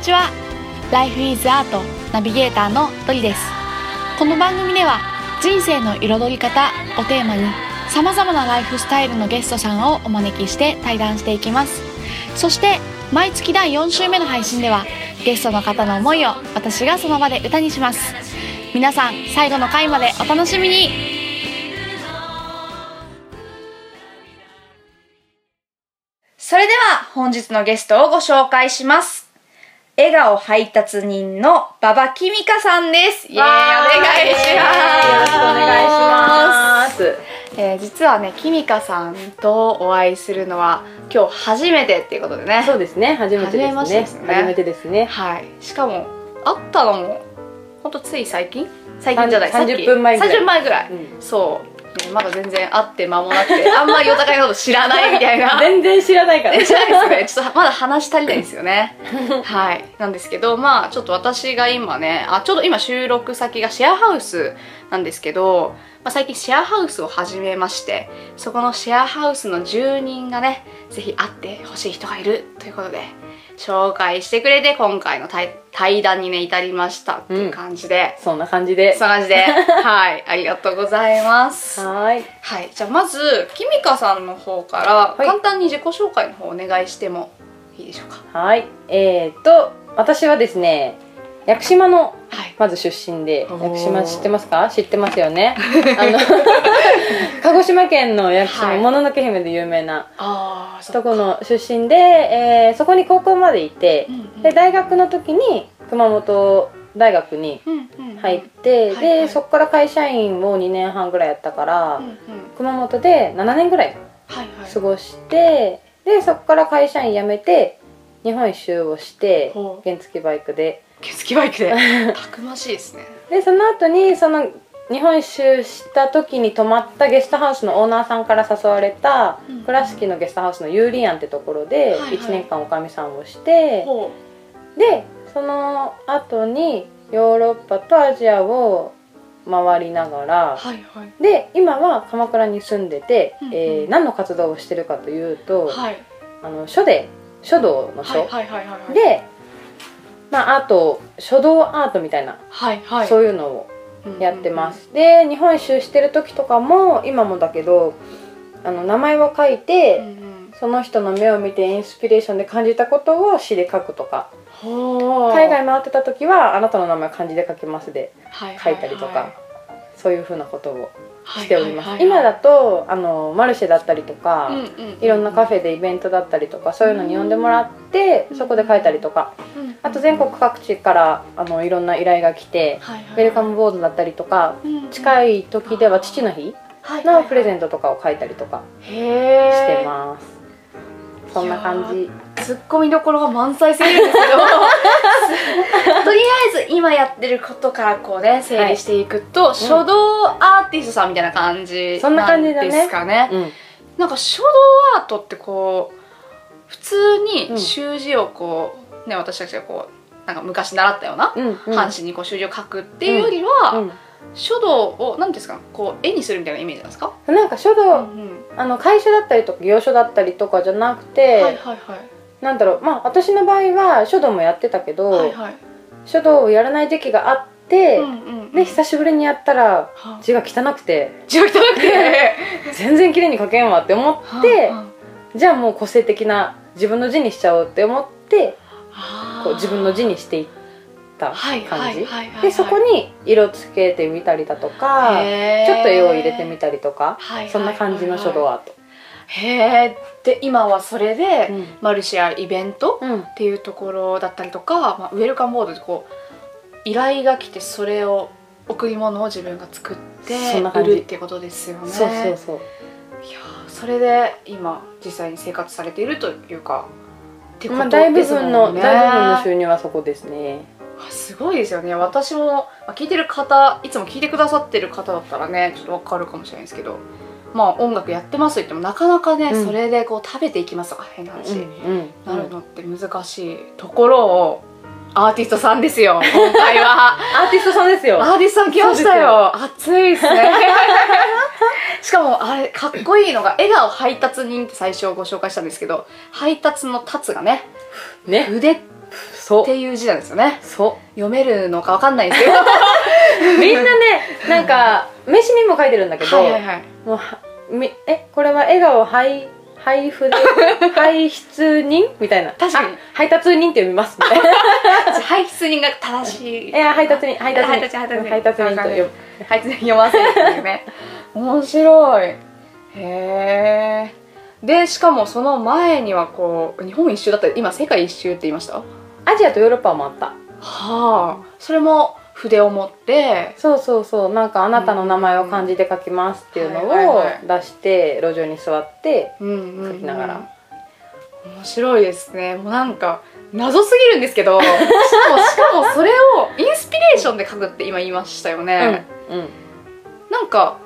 にちは。ライフイズアートナビゲーターのドリです。この番組では人生の彩り方をテーマに様々なライフスタイルのゲストさんをお招きして対談していきます。そして毎月第4週目の配信ではゲストの方の思いを私がその場で歌にします。皆さん最後の回までお楽しみに。それでは本日のゲストをご紹介します。笑顔配達人の馬場きみかさんです。イエーイ、お願いします。よろしくお願いします。実はね、きみかさんとお会いするのは今日初めてっていうことでね。そうですね、初めてですね。初めてですね。はい。しかも会ったのもほんとつい最近じゃない、30分前ぐらい、うん、そうね、まだ全然会って間もなくて、あんまりお互いのこと知らないみたいな全然知らないから知らないですよね。ちょっとまだ話足りないですよねはい、なんですけど、まあちょっと私が今ね、ちょうど今収録先がシェアハウスなんですけど、最近シェアハウスを始めまして、そこのシェアハウスの住人がね、ぜひ会ってほしい人がいるということで紹介してくれて、今回の対談にね至りましたっていう感じで、うん、そんな感じではい、ありがとうございます。はい、はい、じゃあまずきみかさんの方から簡単に自己紹介の方お願いしてもいいでしょうか。はい、私はですね、屋久島のまず出身で、屋久島知ってますか？知ってますよね鹿児島県の屋久島、もののけ姫で有名なとこの出身で、そこに高校までいて、で大学の時に熊本大学に入って、でそこから会社員を2年半ぐらいやったから、熊本で7年ぐらい過ごして、でそこから会社員辞めて日本一周をして、原付バイクで。たくましいですね。でその後にその日本一周した時に泊まったゲストハウスのオーナーさんから誘われた倉敷のゲストハウスのユーリアンってところで1年間おかみさんをして、でその後にヨーロッパとアジアを回りながら、で今は鎌倉に住んでて、何の活動をしてるかというと、書道の書で、まあ、アート、書道アートみたいな、そういうのをやってます。で日本一周してる時とかも今もだけど、名前を書いて、その人の目を見てインスピレーションで感じたことを詩で書くとか、海外回ってた時はあなたの名前漢字で書きますで書いたりとか、そういうふうなことをしております。今だとマルシェだったりとか、いろんなカフェでイベントだったりとか、そういうのに呼んでもらって、そこで書いたりとか、あと全国各地からいろんな依頼が来て、ウェルカムボードだったりとか、近い時では父の日のプレゼントとかを書いたりとかしてます。そんな感じ。ツッコミどころが満載するんですけどとりあえず今やってることからこうね整理していくと、書道アーティストさんみたいな感じなんですかね。なんか書道アートってこう普通に習字をこうね、私たちがこうなんか昔習ったような半紙にこう習字を書くっていうよりは、書道を何ですか、こう絵にするみたいなイメージなんですか？なんか書道、楷書だったりとか行書だったりとかじゃなくて、なんだろう、まあ私の場合は書道もやってたけど、書道をやらない時期があって、で久しぶりにやったら字が汚くて全然綺麗に書けんわって思って、じゃあもう個性的な自分の字にしちゃおうって思って、こう自分の字にしていった感じ。でそこに色つけてみたりだとか、ちょっと絵を入れてみたりとか、そんな感じの書道アート。へー、で今はそれで、マルシェやイベントっていうところだったりとか、ウェルカムボードでこう依頼が来て、それを贈り物を自分が作って売るってことですよね。いやそれで今実際に生活されているというか、ってことですもんね。大部分の収入はそこですね。すごいですよね。私も聞いてる方、いつも聞いてくださってる方だったらね、ちょっとわかるかもしれないですけど、まあ音楽やってますと言ってもなかなかね、それでこう食べていきますとか変な話になるのって難しいところを、アーティストさんですよ今回はアーティストさん来ましたよ。熱いですねしかもあれかっこいいのが、笑顔配達人って最初ご紹介したんですけど、配達の達がね、腕そうっていう字なんですよね。そう読めるのかわかんないですけどみんなね、なんか名刺にも書いてるんだけど、もうこれは笑顔配布で配出人みたいな、確かに配達人って読みますみたいな、配出人が正しい、いや配達人と読ませるっていうね。面白い。へえ。でしかもその前にはこう日本一周だったり、今世界一周って言いました、アジアとヨーロッパもあった。はあ、それも筆を持って、そうそうそう、なんかあなたの名前を漢字で書きますっていうのを出して、路上に座って書きながら。面白いですね。もうなんか謎すぎるんですけどしかもそれをインスピレーションで書くって今言いましたよね。うん、なんか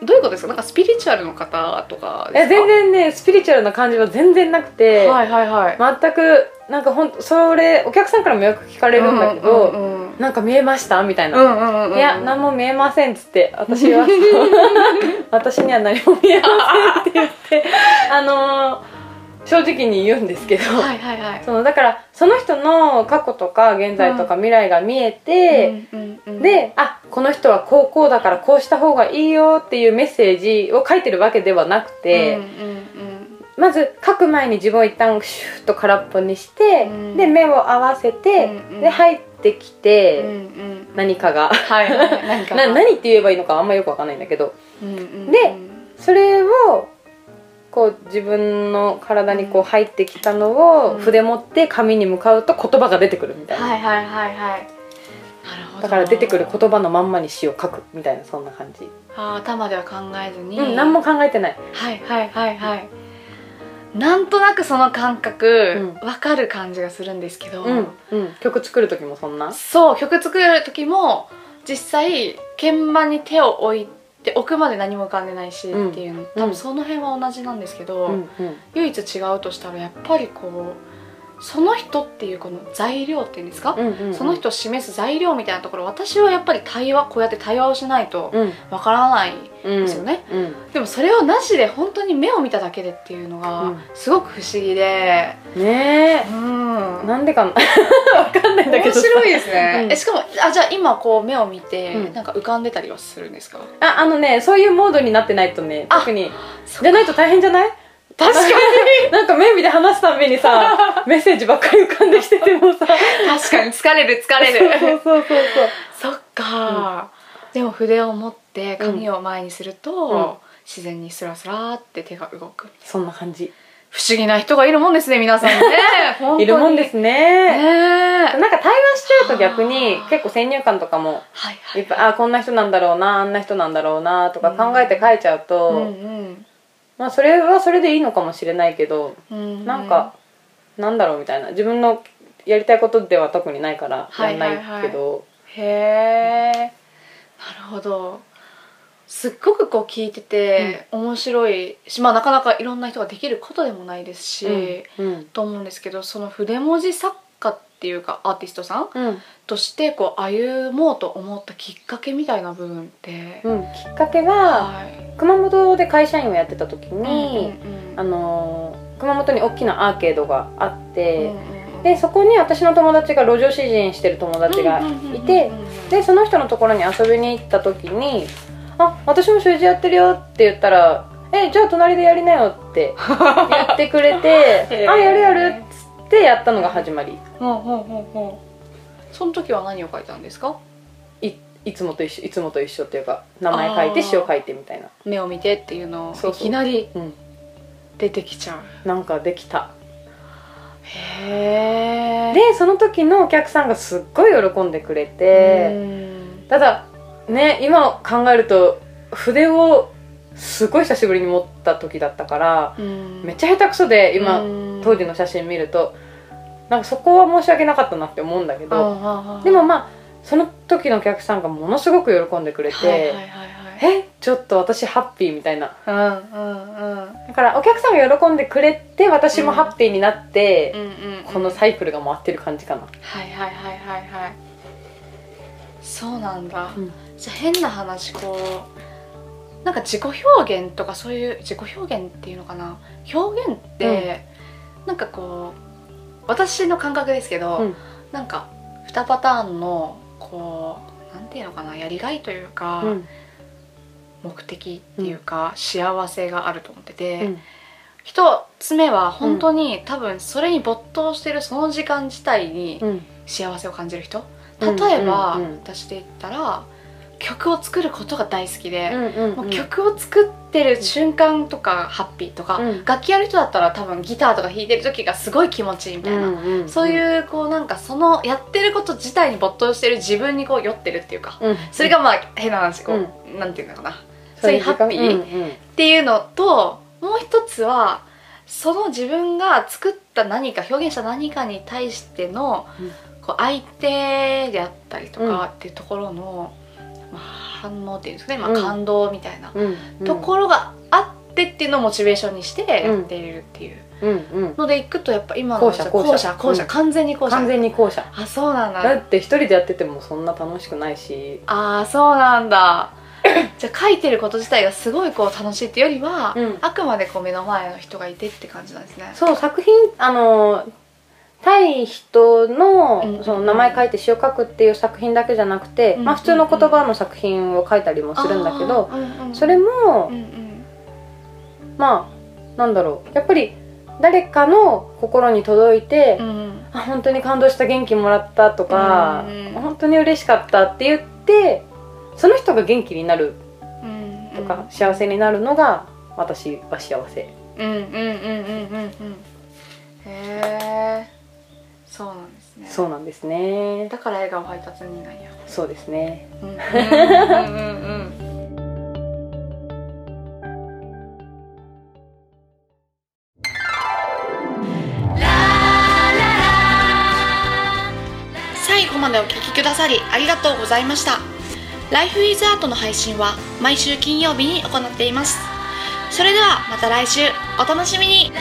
どういうことですか？なんかスピリチュアルの方とかですか？全然ね、スピリチュアルな感じは全然なくて、全くなんかそれお客さんからもよく聞かれるんだけど、なんか見えましたみたいな、いや何も見えませんっつって、私には何も見えませんって言って正直に言うんですけど、だからその人の過去とか現在とか未来が見えて、で、あ、この人はこうだからこうした方がいいよっていうメッセージを書いてるわけではなくて、まず書く前に自分を一旦シューッと空っぽにして、で目を合わせて、で入ってきて、何かが何って言えばいいのかあんまよくわかんないんだけど、でそれをこう自分の体にこう入ってきたのを筆持って紙に向かうと言葉が出てくるみたいな。はいはいはいはい。だから出てくる言葉のまんまに詩を書くみたいな、そんな感じ。あ、頭では考えずに、何も考えてない。はいはいはいはい。なんとなくその感覚わかる感じがするんですけど、曲作る時もそんな。そう、曲作る時も実際鍵盤に手を置いてで奥まで何も浮かんでないしっていうの、多分その辺は同じなんですけど、唯一違うとしたらやっぱりこうその人っていうこの材料っていうんですか、その人を示す材料みたいなところ、私はやっぱりこうやって対話をしないとわからないですよね。でもそれをなしで本当に目を見ただけでっていうのがすごく不思議で、ねえ、なんでかわかんないんだけど、面白いですね。しかもじゃあ今こう目を見てなんか浮かんでたりはするんですか？ね、そういうモードになってないとね、特にじゃないと大変じゃない？確かになんか目見て話すためにさ、メッセージばっかり浮かんできててもさ、確かに疲れるそうそう。そっか。でも筆を持って紙を前にすると自然にスラスラって手が動く、そんな感じ。不思議な人がいるもんですね、皆さんね。いるもんですね。なんか対話しちゃうと逆に結構先入観とかも、あ、こんな人なんだろうな、あんな人なんだろうなとか考えて書いちゃうと、まあそれはそれでいいのかもしれないけど、なんかなんだろうみたいな、自分のやりたいことでは特にないからやんないけど。へえ、なるほど。すっごくこう聞いてて面白いし、まあなかなかいろんな人ができることでもないですし、と思うんですけど、その筆文字作家っていうかアーティストさんとしてこう歩もうと思ったきっかけみたいな部分って、きっかけは熊本で会社員をやってた時に、熊本に大きなアーケードがあって。でそこに私の友達が路上詩人してる友達がいて、でその人のところに遊びに行った時に「あ、私も習字やってるよ」って言ったら「じゃあ隣でやりなよ」ってやってくれて「あ、やるやる」っつってやったのが始まり。その時は何を書いたんですか？いつもと一緒っていうか、名前書いて詩を書いてみたいな。目を見てっていうのをいきなり出てきちゃう。なんかできた。へえ。でその時のお客さんがすっごい喜んでくれて、ただね、今考えると筆をすごい久しぶりに持った時だったから、めっちゃ下手くそで、今当時の写真見るとなんかそこは申し訳なかったなって思うんだけど、でもまあその時のお客さんがものすごく喜んでくれて、ちょっと私ハッピーみたいな。だからお客さんが喜んでくれて、私もハッピーになって、このサイクルが回ってる感じかな。そうなんだ。じゃあ変な話、こうなんか自己表現とか、そういう自己表現っていうのかな、表現ってなんかこう私の感覚ですけど、うん、なんか2パターンのこうなんていうのかな、やりがいというか、うん、目的っていうか、うん、幸せがあると思ってて、うん、1つ目は本当に、うん、多分それに没頭してるその時間自体に幸せを感じる人、うん、例えば、うん、私で言ったら曲を作ることが大好きで、もう曲を作ってる瞬間とかハッピーとか、うん、楽器やる人だったら多分ギターとか弾いてる時がすごい気持ちいいみたいな、そういうこうなんかそのやってること自体に没頭してる自分にこう酔ってるっていうか、うん、それがまあ変な話こう、うん、なんていうのかな、そういうハッピーっていうのと、もう一つはその自分が作った何か表現した何かに対しての、こう相手であったりとかっていうところの、まあ、反応っていうんですかね、まあ、感動みたいなところがあってっていうのをモチベーションにしてやっているっていうのでいくと、やっぱ今の後者後者完全に後者。あ、そうなんだ。だって一人でやっててもそんな楽しくないし。ああ、そうなんだ。じゃあ書いてること自体がすごいこう楽しいっていうよりは、うん、あくまでこう目の前の人がいてって感じなんですね。そう、作品対人の、その名前書いて詩を書くっていう作品だけじゃなくて、まあ、普通の言葉の作品を書いたりもするんだけど、それも、まあなんだろう、やっぱり誰かの心に届いて、あ、本当に感動した、元気もらったとか、本当に嬉しかったって言ってその人が元気になるとか幸せになるのが私は幸せ。へー、そうなんですね。そうなんですね。だから笑顔配達になんや。そうですね。最後までお聞きくださりありがとうございました。ライフイズアートの配信は毎週金曜日に行っています。それではまた来週お楽しみに。